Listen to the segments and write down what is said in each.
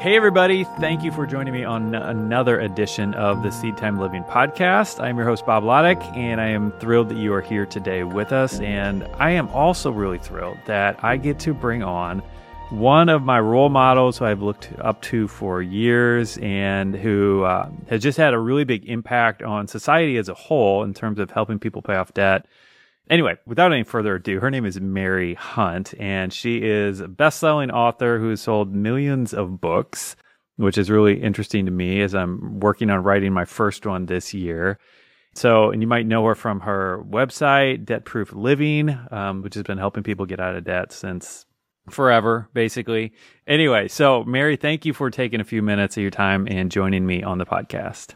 Hey, everybody. Thank you for joining me on another edition of the Seed Time Living podcast. I'm your host, Bob Loddick, and I am thrilled that you are here today with us. And I am also really thrilled that I get to bring on one of my role models who I've looked up to for years and who has just had a really big impact on society as a whole in terms of helping people pay off debt. Anyway, without any further ado, her name is Mary Hunt, and she is a best-selling author who has sold millions of books, which is really interesting to me as I'm working on writing my first one this year. So, and you might know her from her website, Debt-Proof Living, which has been helping people get out of debt since forever, basically. Anyway, so Mary, thank you for taking a few minutes of your time and joining me on the podcast.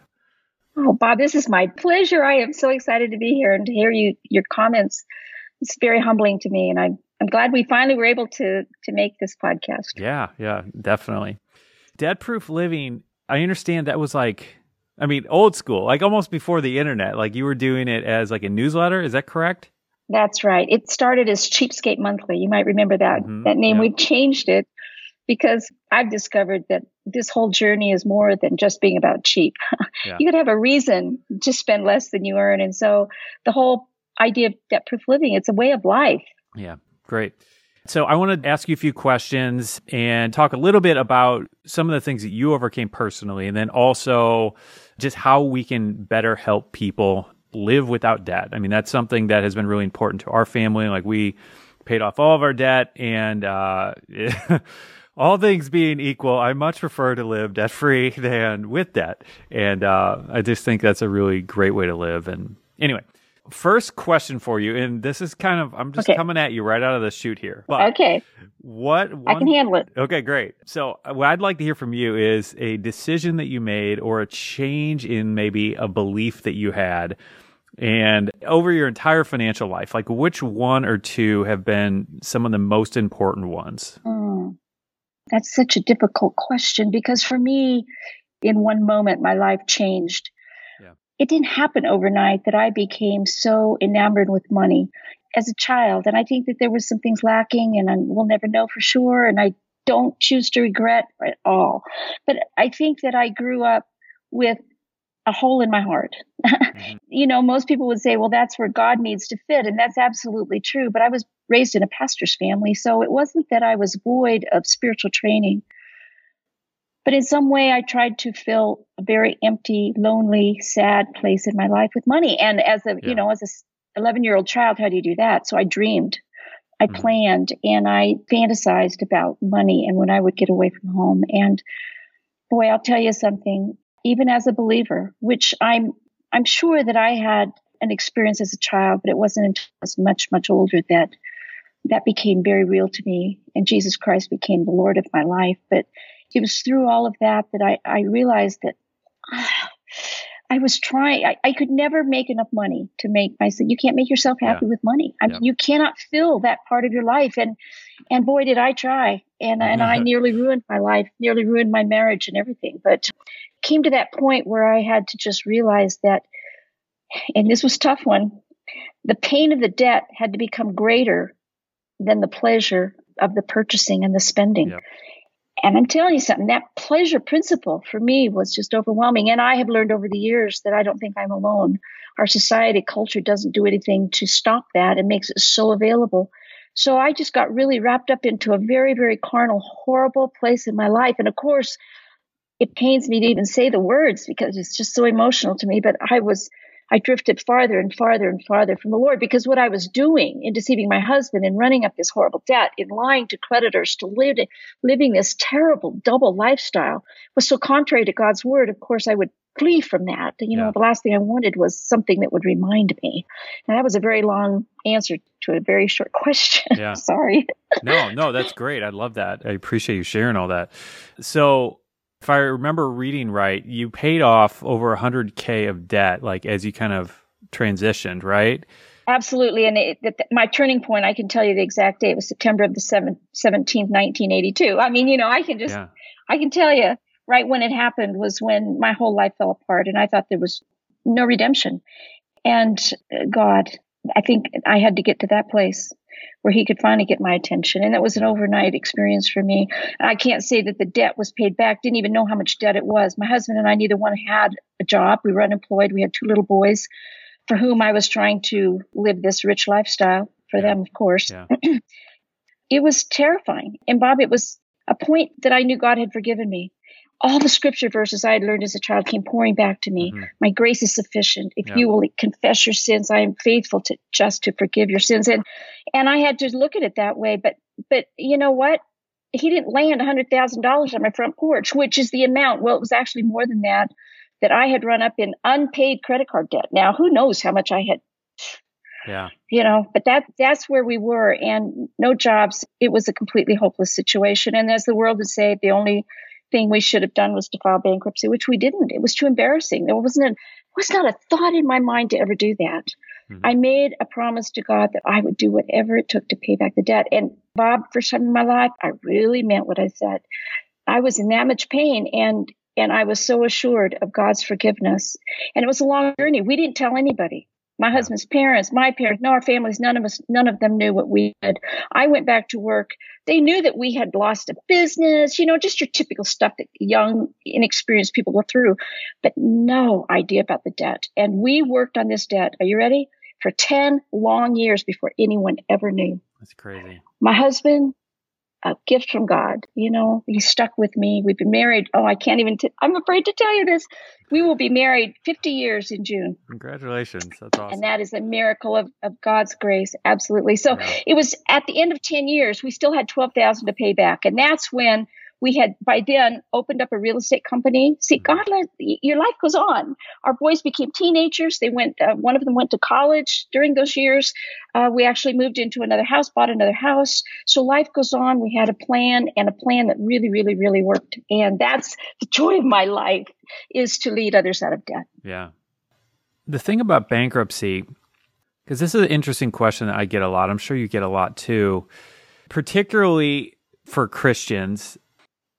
Oh, Bob, this is my pleasure. I am so excited to be here and to hear your comments. It's very humbling to me, and I'm glad we finally were able to make this podcast. Yeah, definitely. Debt-Proof Living, I understand that was old school, almost before the internet. You were doing it as a newsletter. Is that correct? That's right. It started as Cheapskate Monthly. You might remember that. Mm-hmm. That name, yeah. We changed it because I've discovered that this whole journey is more than just being about cheap. Yeah. You could have a reason to spend less than you earn. And so the whole idea of debt-proof living, it's a way of life. Yeah, great. So I want to ask you a few questions and talk a little bit about some of the things that you overcame personally, and then also just how we can better help people live without debt. I mean, that's something that has been really important to our family. We paid off all of our debt, and all things being equal, I much prefer to live debt-free than with debt. And I just think that's a really great way to live. And anyway, first question for you, and this is coming at you right out of the chute here. But okay. I can handle it. Okay, great. So what I'd like to hear from you is a decision that you made or a change in maybe a belief that you had, and over your entire financial life, which one or two have been some of the most important ones? That's such a difficult question, because for me, in one moment, my life changed. Yeah. It didn't happen overnight that I became so enamored with money as a child. And I think that there was some things lacking, and we'll never know for sure. And I don't choose to regret at all. But I think that I grew up with a hole in my heart. Mm-hmm. Most people would say, well, that's where God needs to fit. And that's absolutely true. But I was raised in a pastor's family, so it wasn't that I was void of spiritual training. But in some way, I tried to fill a very empty, lonely, sad place in my life with money. And as a 11-year-old child, how do you do that? So I dreamed, I mm-hmm. planned, and I fantasized about money and when I would get away from home. And boy, I'll tell you something, even as a believer, which I'm sure that I had an experience as a child, but it wasn't until I was much, much older that became very real to me. And Jesus Christ became the Lord of my life. But it was through all of that that I realized that I was trying. I could never make enough money to make myself. You can't make yourself happy with money. I mean, you cannot fill that part of your life. And boy, did I try. And I nearly ruined my life, nearly ruined my marriage and everything. But came to that point where I had to just realize that, and this was a tough one, the pain of the debt had to become greater than the pleasure of the purchasing and the spending. Yep. And I'm telling you something, that pleasure principle for me was just overwhelming. And I have learned over the years that I don't think I'm alone. Our society, culture doesn't do anything to stop that. It makes it so available. So I just got really wrapped up into a very, very carnal, horrible place in my life. And of course, it pains me to even say the words because it's just so emotional to me. But I drifted farther and farther and farther from the Lord, because what I was doing in deceiving my husband and running up this horrible debt, in lying to creditors, living this terrible double lifestyle was so contrary to God's word. Of course, I would flee from that. The last thing I wanted was something that would remind me. And that was a very long answer to a very short question. Yeah. Sorry. No, that's great. I love that. I appreciate you sharing all that. So, if I remember reading right, you paid off over 100K of debt, as you kind of transitioned, right? Absolutely. And my turning point, I can tell you the exact date, was September of the 17th, 1982. I mean, I can tell you right when it happened was when my whole life fell apart and I thought there was no redemption. And God, I think I had to get to that place. where he could finally get my attention. And that was an overnight experience for me. I can't say that the debt was paid back. Didn't even know how much debt it was. My husband and I, neither one had a job. We were unemployed. We had two little boys for whom I was trying to live this rich lifestyle for them, of course. Yeah. It was terrifying. And Bob, it was a point that I knew God had forgiven me. All the scripture verses I had learned as a child came pouring back to me. Mm-hmm. My grace is sufficient. If you will confess your sins, I am faithful to forgive your sins. And I had to look at it that way. But you know what? He didn't land $100,000 on my front porch, which is the amount. Well, it was actually more than that I had run up in unpaid credit card debt. Now, who knows how much I had, but that's where we were, and no jobs. It was a completely hopeless situation. And as the world would say, the only thing we should have done was to file bankruptcy, which we didn't. It was too embarrassing. There was not a thought in my mind to ever do that. Mm-hmm. I made a promise to God that I would do whatever it took to pay back the debt. And Bob, for some of my life, I really meant what I said. I was in that much pain, and I was so assured of God's forgiveness. And it was a long journey. We didn't tell anybody. My husband's parents, my parents, no, our families, none of them knew what we did. I went back to work. They knew that we had lost a business, just your typical stuff that young, inexperienced people go through, but no idea about the debt. And we worked on this debt, are you ready? For 10 long years before anyone ever knew. That's crazy. My husband, a gift from God, he stuck with me. We've been married. Oh, I can't even, I'm afraid to tell you this. We will be married 50 years in June. Congratulations. That's awesome. And that is a miracle of God's grace. Absolutely. So it was at the end of 10 years, we still had $12,000 to pay back. And that's when we had, by then, opened up a real estate company. See, God, your life goes on. Our boys became teenagers. They went. One of them went to college during those years. We actually moved into another house, bought another house. So life goes on. We had a plan, and a plan that really, really, really worked. And that's the joy of my life, is to lead others out of debt. Yeah. The thing about bankruptcy, because this is an interesting question that I get a lot. I'm sure you get a lot too, particularly for Christians.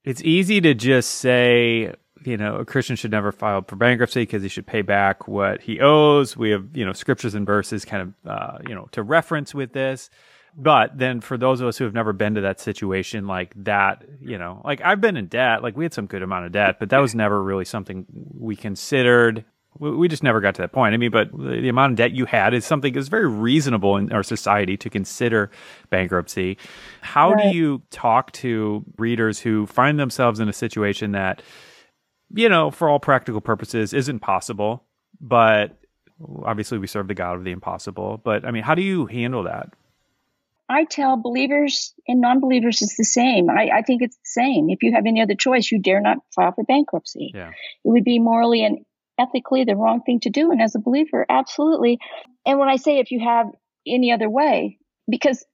It's easy to just say, a Christian should never file for bankruptcy because he should pay back what he owes. We have, scriptures and verses kind of, to reference with this. But then for those of us who have never been to that situation like that, like I've been in debt, like we had some good amount of debt, but that was never really something we considered. We just never got to that point. I mean, but the amount of debt you had is something that's very reasonable in our society to consider bankruptcy. How do you talk to readers who find themselves in a situation that, for all practical purposes isn't possible, but obviously we serve the God of the impossible. But I mean, how do you handle that? I tell believers and non-believers it's the same. I think it's the same. If you have any other choice, you dare not file for bankruptcy. Yeah. It would be morally and ethically the wrong thing to do. And as a believer, absolutely. And when I say if you have any other way, because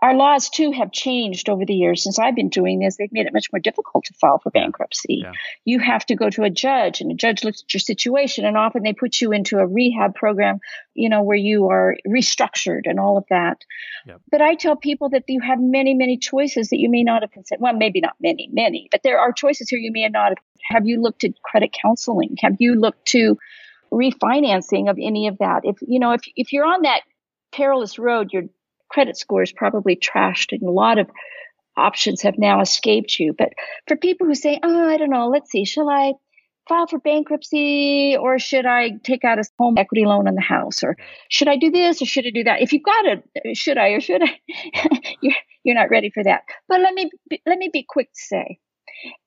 our laws too have changed over the years since I've been doing this, they've made it much more difficult to file for bankruptcy. Yeah. You have to go to a judge, and a judge looks at your situation, and often they put you into a rehab program, where you are restructured and all of that. Yep. But I tell people that you have many, many choices that you may not have considered. Well, maybe not many, many, but there are choices here you may not have. Have you looked at credit counseling? Have you looked to refinancing of any of that? If you're on that perilous road, your credit score is probably trashed, and a lot of options have now escaped you. But for people who say, I don't know, let's see, shall I file for bankruptcy, or should I take out a home equity loan on the house, or should I do this, or should I do that? If you've got a should I or should I, you're not ready for that. But let me be quick to say,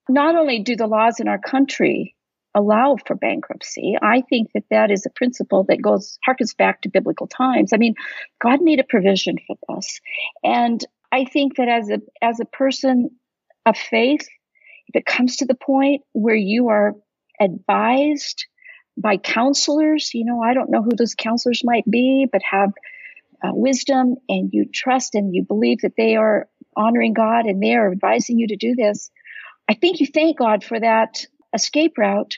not only do the laws in our country allow for bankruptcy, I think that is a principle that harkens back to biblical times. I mean, God made a provision for this. And I think that as a person of faith, if it comes to the point where you are advised by counselors, I don't know who those counselors might be, but have wisdom, and you trust and you believe that they are honoring God and they are advising you to do this, I think you thank God for that escape route,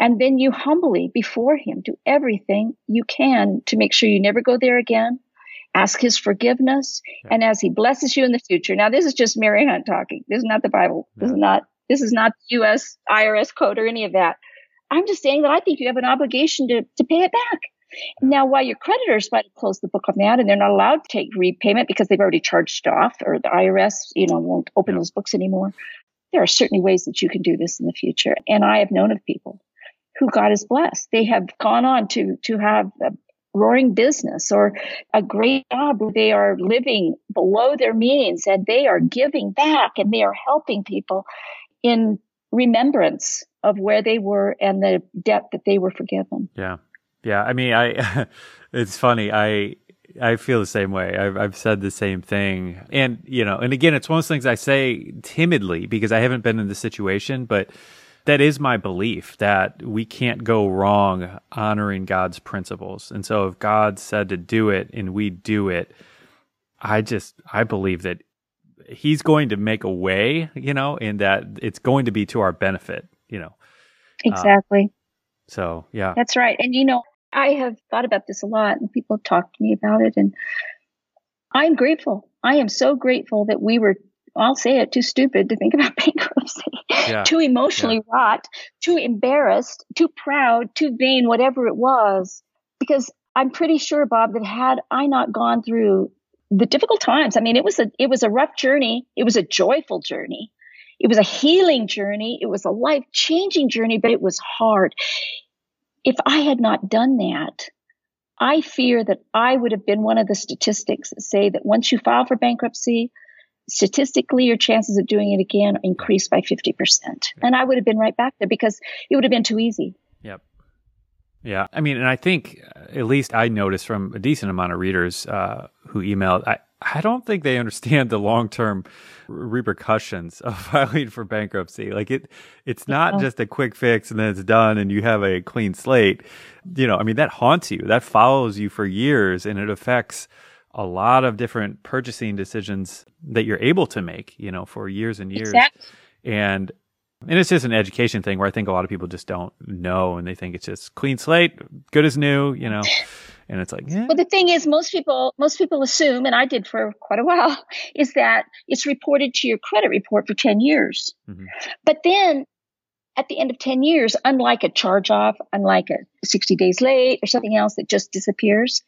and then you humbly before Him do everything you can to make sure you never go there again. Ask His forgiveness, and as He blesses you in the future. Now, this is just Mary Hunt talking. This is not the Bible. No. This is not U.S. IRS code or any of that. I'm just saying that I think you have an obligation to pay it back. Now, while your creditors might have closed the book on that and they're not allowed to take repayment because they've already charged off, or the IRS, won't open those books anymore, there are certainly ways that you can do this in the future. And I have known of people who God has blessed. They have gone on to have a roaring business or a great job where they are living below their means and they are giving back and they are helping people in remembrance of where they were and the debt that they were forgiven. Yeah. I mean, it's funny. I feel the same way. I've said the same thing. And, and again, it's one of those things I say timidly because I haven't been in this situation, but that is my belief that we can't go wrong honoring God's principles. And so if God said to do it and we do it, I believe that He's going to make a way, and that it's going to be to our benefit, Exactly. So, yeah. That's right. And, I have thought about this a lot and people have talked to me about it. And I'm grateful. I am so grateful that we were, I'll say it, too stupid to think about bankruptcy, too emotionally wrought, too embarrassed, too proud, too vain, whatever it was. Because I'm pretty sure, Bob, that had I not gone through the difficult times, I mean, it was a rough journey. It was a joyful journey. It was a healing journey. It was a life-changing journey, but it was hard. If I had not done that, I fear that I would have been one of the statistics that say that once you file for bankruptcy, statistically, your chances of doing it again increase by 50%. And I would have been right back there because it would have been too easy. Yep. Yeah. I mean, and I think, at least I noticed from a decent amount of readers who emailed, I don't think they understand the long-term repercussions of filing for bankruptcy. Like it's not just a quick fix and then it's done and you have a clean slate. I mean, that haunts you. That follows you for years and it affects a lot of different purchasing decisions that you're able to make, for years and years. Exactly. And it's just an education thing where I think a lot of people just don't know and they think it's just clean slate, good as new, And it's like, Well, the thing is, most people assume, and I did for quite a while, is that it's reported to your credit report for 10 years. Mm-hmm. But then at the end of 10 years, unlike a charge-off, unlike a 60 days late or something else that just disappears,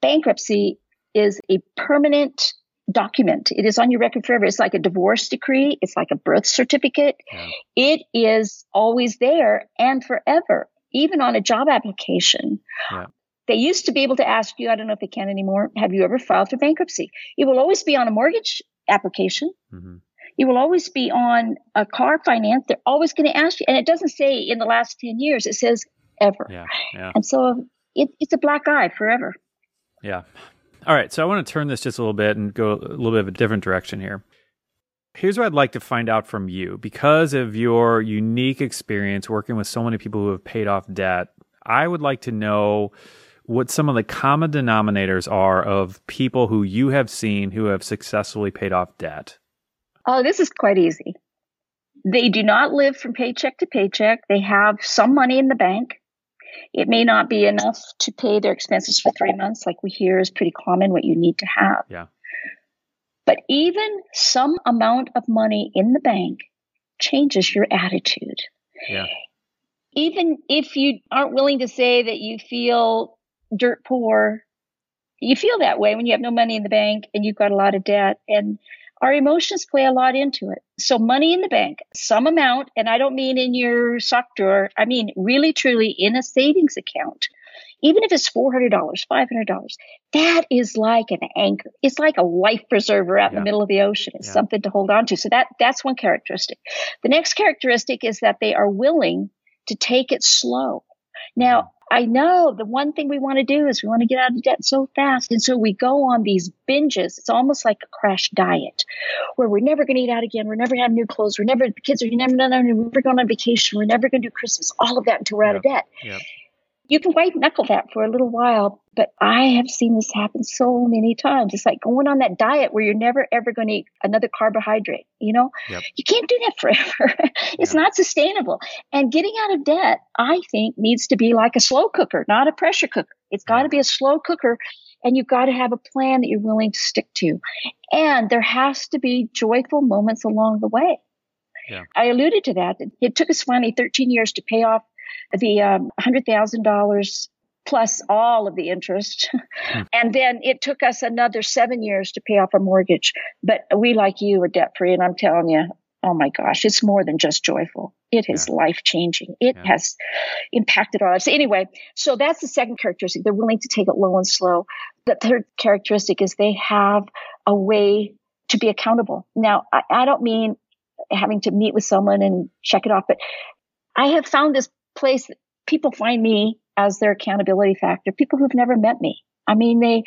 bankruptcy is a permanent document. It is on your record forever. It's like a divorce decree. It's like a birth certificate. Yeah. It is always there and forever, even on a job application. Yeah. They used to be able to ask you, I don't know if they can anymore, have you ever filed for bankruptcy? It will always be on a mortgage application. Mm-hmm. It will always be on a car finance. They're always going to ask you. And it doesn't say in the last 10 years. It says ever. Yeah. And so it's a black eye forever. Yeah. All right. So I want to turn this just a little bit and go a little bit of a different direction here. Here's what I'd like to find out from you. Because of your unique experience working with so many people who have paid off debt, I would like to know what some of the common denominators are of people who you have seen who have successfully paid off debt. Oh, this is quite easy. They do not live from paycheck to paycheck. They have some money in the bank. It may not be enough to pay their expenses for 3 months, like we hear is pretty common what you need to have. Yeah. But even some amount of money in the bank changes your attitude. Yeah. Even if you aren't willing to say that you feel dirt poor, you feel that way when you have no money in the bank and you've got a lot of debt, and our emotions play a lot into it. So money in the bank, some amount, and I don't mean in your sock drawer, I mean really truly in a savings account, even if it's $400, $500, that is like an anchor. It's like a life preserver out in the middle of the ocean. It's something to hold on to. So that's one characteristic. The next characteristic is that they are willing to take it slow. Now, I know the one thing we want to do is we want to get out of debt so fast. And so we go on these binges. It's almost like a crash diet where we're never going to eat out again. We're never going to have new clothes. The kids are never going on vacation. We're never going to do Christmas, all of that until we're out of debt. Yep. You can white knuckle that for a little while, but I have seen this happen so many times. It's like going on that diet where you're never, ever going to eat another carbohydrate. You can't do that forever. It's not sustainable. And getting out of debt, I think, needs to be like a slow cooker, not a pressure cooker. It's got to be a slow cooker, and you've got to have a plan that you're willing to stick to. And there has to be joyful moments along the way. Yeah. I alluded to that. It took us finally 13 years to pay off the $100,000 plus all of the interest. And then it took us another 7 years to pay off our mortgage. But we, like you, are debt-free. And I'm telling you, oh my gosh, it's more than just joyful. It is life-changing. It has impacted our lives. Anyway, so that's the second characteristic. They're willing to take it low and slow. The third characteristic is they have a way to be accountable. Now, I don't mean having to meet with someone and check it off, but I have found this place that people find me as their accountability factor, people who've never met me. I mean,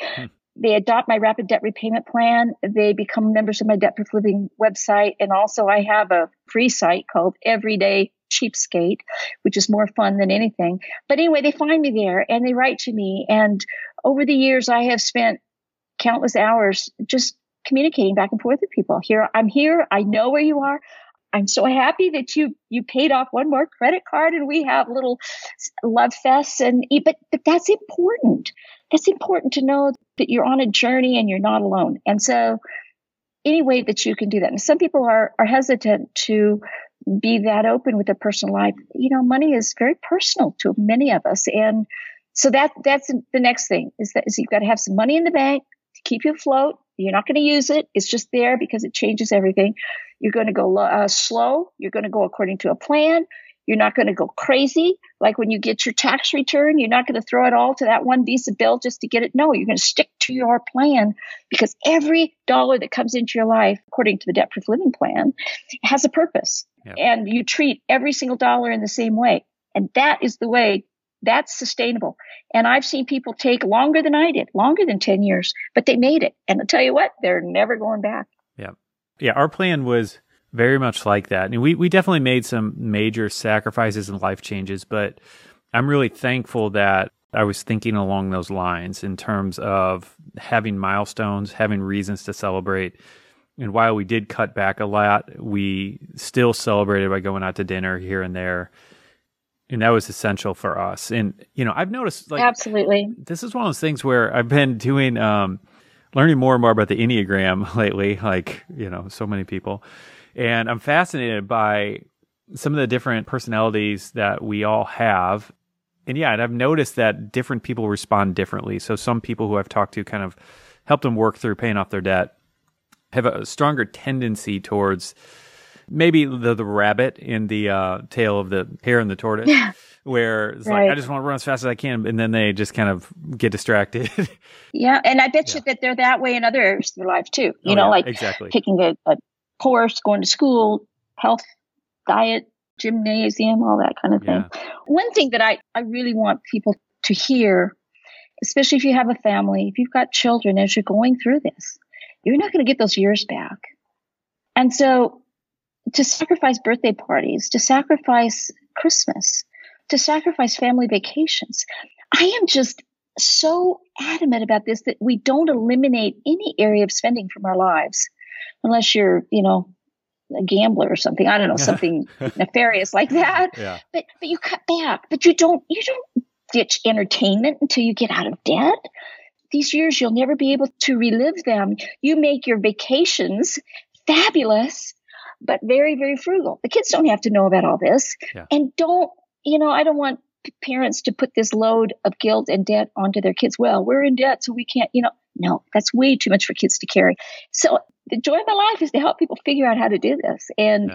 they adopt my rapid debt repayment plan. They become members of my Debt-Proof Living website. And also I have a free site called Everyday Cheapskate, which is more fun than anything. But anyway, they find me there and they write to me. And over the years, I have spent countless hours just communicating back and forth with people. I'm here. I know where you are. I'm so happy that you paid off one more credit card, and we have little love fests. But that's important. It's important to know that you're on a journey and you're not alone. And so any way that you can do that. And some people are hesitant to be that open with their personal life. You know, money is very personal to many of us. And so that's the next thing is you've got to have some money in the bank to keep you afloat. You're not going to use it. It's just there because it changes everything. You're going to go slow. You're going to go according to a plan. You're not going to go crazy. Like when you get your tax return, you're not going to throw it all to that one Visa bill just to get it. No, you're going to stick to your plan, because every dollar that comes into your life, according to the Debt-Proof Living plan, has a purpose. Yep. And you treat every single dollar in the same way. And that is the way that's sustainable. And I've seen people take longer than I did, longer than 10 years, but they made it. And I'll tell you what, they're never going back. Yeah. Yeah. Our plan was very much like that. And we definitely made some major sacrifices and life changes, but I'm really thankful that I was thinking along those lines in terms of having milestones, having reasons to celebrate. And while we did cut back a lot, we still celebrated by going out to dinner here and there. And that was essential for us. And, you know, I've noticed, like, absolutely, this is one of those things where I've been doing, learning more and more about the Enneagram lately, like, you know, so many people. And I'm fascinated by some of the different personalities that we all have. And yeah, and I've noticed that different people respond differently. So some people who I've talked to, kind of help them work through paying off their debt, have a stronger tendency towards maybe the rabbit in the tail of the hare and the tortoise, where it's like, I just want to run as fast as I can. And then they just kind of get distracted. Yeah. And I bet you that they're that way in other areas of their life too. You know, like taking a course, going to school, health, diet, gymnasium, all that kind of thing. One thing that I really want people to hear, especially if you have a family, if you've got children, as you're going through this, you're not going to get those years back. And so, to sacrifice birthday parties, to sacrifice Christmas, to sacrifice family vacations. I am just so adamant about this that we don't eliminate any area of spending from our lives, unless you're, you know, a gambler or something. I don't know, something nefarious like that. Yeah. But you cut back, but you don't ditch entertainment until you get out of debt. These years, you'll never be able to relive them. You make your vacations fabulous, but very, very frugal. The kids don't have to know about all this. Yeah. And don't, you know, I don't want parents to put this load of guilt and debt onto their kids. Well, we're in debt, so we can't, you know, no, that's way too much for kids to carry. So the joy of my life is to help people figure out how to do this. And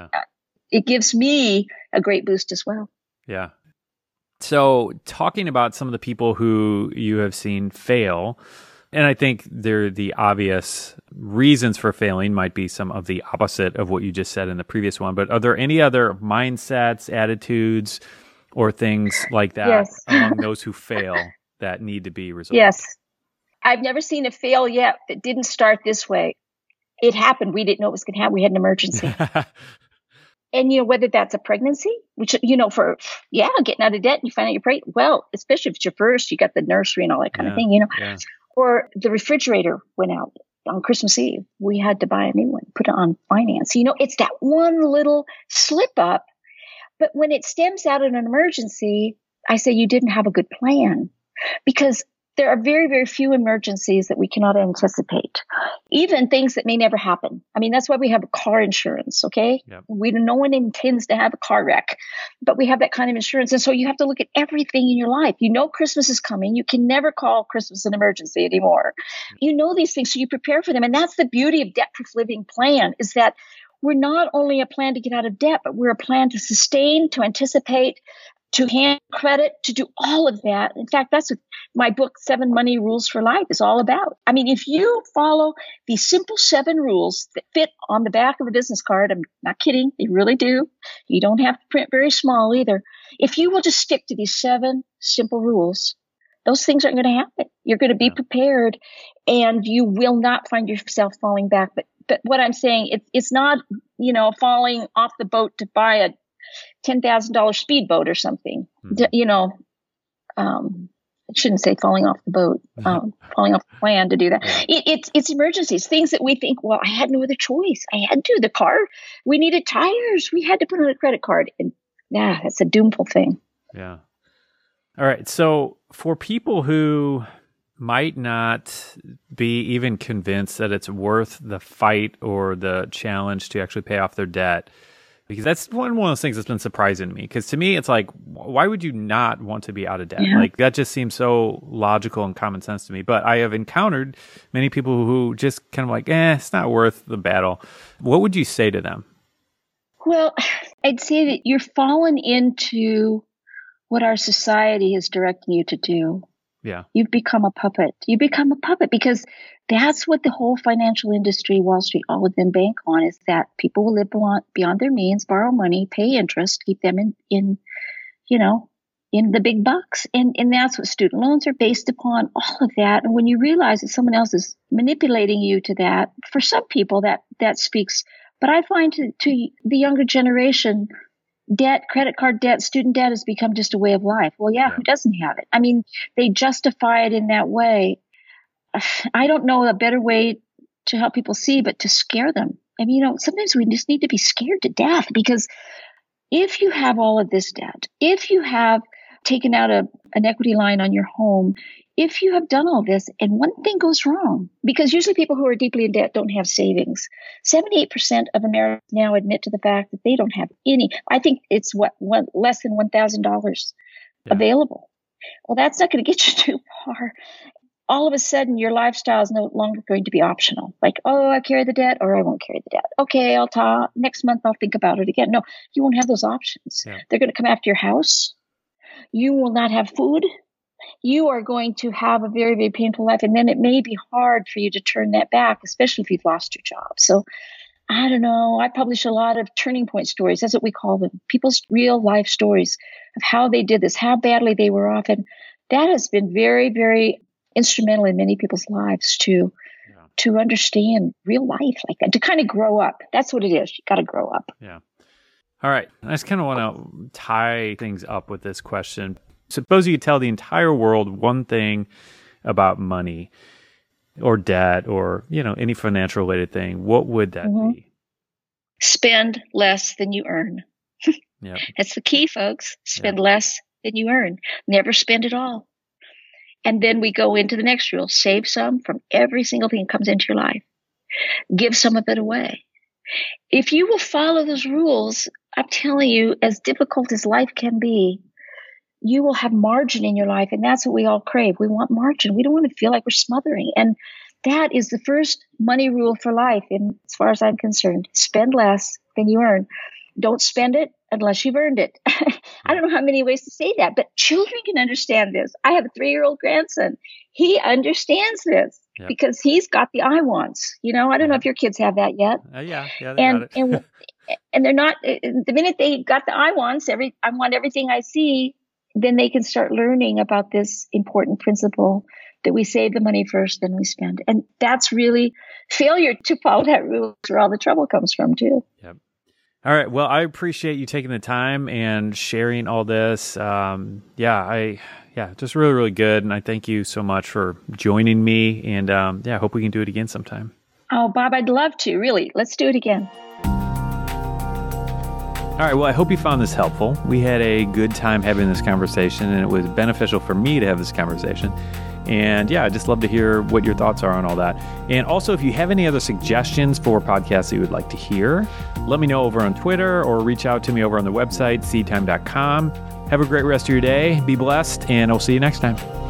it gives me a great boost as well. Yeah. So talking about some of the people who you have seen fail, and I think they're the obvious reasons for failing might be some of the opposite of what you just said in the previous one. But are there any other mindsets, attitudes, or things like that among those who fail that need to be resolved? Yes. I've never seen a fail yet that didn't start this way. It happened. We didn't know it was going to happen. We had an emergency. And, you know, whether that's a pregnancy, which, you know, for, getting out of debt and you find out you're pregnant. Well, especially if it's your first, you got the nursery and all that kind of thing, you know. Yeah. Or the refrigerator went out on Christmas Eve. We had to buy a new one, put it on finance. You know, it's that one little slip up. But when it stems out in an emergency, I say you didn't have a good plan, because there are very, very few emergencies that we cannot anticipate, even things that may never happen. I mean, that's why we have car insurance, okay? Yep. No one intends to have a car wreck, but we have that kind of insurance. And so you have to look at everything in your life. You know Christmas is coming. You can never call Christmas an emergency anymore. Yep. You know these things, so you prepare for them. And that's the beauty of Debt-Proof Living plan, is that we're not only a plan to get out of debt, but we're a plan to sustain, to anticipate, to hand credit, to do all of that. In fact, that's what my book, 7 Money Rules for Life, is all about. I mean, if you follow the simple 7 rules that fit on the back of a business card, I'm not kidding, they really do. You don't have to print very small either. If you will just stick to these 7 simple rules, those things aren't going to happen. You're going to be prepared, and you will not find yourself falling back. But what I'm saying, it's not, falling off the boat to buy a $10,000 speedboat or something. I shouldn't say falling off the boat, falling off the plan to do that. It's emergencies, things that we think, well, I had no other choice. I had to. The car, we needed tires. We had to put on a credit card. And that's a doomful thing. Yeah. All right. So for people who might not be even convinced that it's worth the fight or the challenge to actually pay off their debt, because that's one of those things that's been surprising to me. Because to me, it's like, why would you not want to be out of debt? Yeah. Like, that just seems so logical and common sense to me. But I have encountered many people who just kind of like, it's not worth the battle. What would you say to them? Well, I'd say that you're fallen into what our society is directing you to do. Yeah. You've become a puppet. You become a puppet because that's what the whole financial industry, Wall Street, all of them bank on, is that people will live beyond their means, borrow money, pay interest, keep them in the big bucks. And that's what student loans are based upon, all of that. And when you realize that someone else is manipulating you to that, for some people that speaks. But I find to the younger generation, debt, credit card debt, student debt has become just a way of life. Well, yeah, who doesn't have it? I mean, they justify it in that way. I don't know a better way to help people see, but to scare them. I mean, sometimes we just need to be scared to death, because if you have all of this debt, if you have taken out an equity line on your home, if you have done all this and one thing goes wrong, because usually people who are deeply in debt don't have savings. 78% of Americans now admit to the fact that they don't have any. I think it's less than $1,000 available. Well, that's not going to get you too far. All of a sudden, your lifestyle is no longer going to be optional. Like, oh, I carry the debt, or I won't carry the debt. Okay, I'll talk next month. I'll think about it again. No, you won't have those options. Yeah. They're going to come after your house. You will not have food. You are going to have a very, very painful life. And then it may be hard for you to turn that back, especially if you've lost your job. So I don't know. I publish a lot of turning point stories. That's what we call them. People's real life stories of how they did this, how badly they were off. And that has been very, very instrumental in many people's lives to understand real life like that, to kind of grow up. That's what it is. You got to grow up. Yeah. All right. I just kind of want to tie things up with this question. Suppose you could tell the entire world one thing about money or debt or, any financial related thing. What would that be? Spend less than you earn. Yep. That's the key, folks. Spend less than you earn. Never spend it all. And then we go into the next rule. Save some from every single thing that comes into your life. Give some of it away. If you will follow those rules, I'm telling you, as difficult as life can be, you will have margin in your life, and that's what we all crave. We want margin. We don't want to feel like we're smothering. And that is the first money rule for life, and as far as I'm concerned. Spend less than you earn. Don't spend it unless you've earned it. I don't know how many ways to say that, but children can understand this. I have a 3-year-old grandson. He understands this because he's got the I wants. I don't know if your kids have that yet. Yeah, they got it. and they're not. The minute they got the I wants, I want everything I see. Then they can start learning about this important principle that we save the money first, then we spend. And that's really failure to follow that rule where all the trouble comes from too. Yep. All right. Well, I appreciate you taking the time and sharing all this. Just really, really good. And I thank you so much for joining me, and I hope we can do it again sometime. Oh, Bob, I'd love to, really. Let's do it again. All right, well, I hope you found this helpful. We had a good time having this conversation, and it was beneficial for me to have this conversation. And yeah, I'd just love to hear what your thoughts are on all that. And also, if you have any other suggestions for podcasts that you would like to hear, let me know over on Twitter or reach out to me over on the website, seedtime.com. Have a great rest of your day. Be blessed, and I'll see you next time.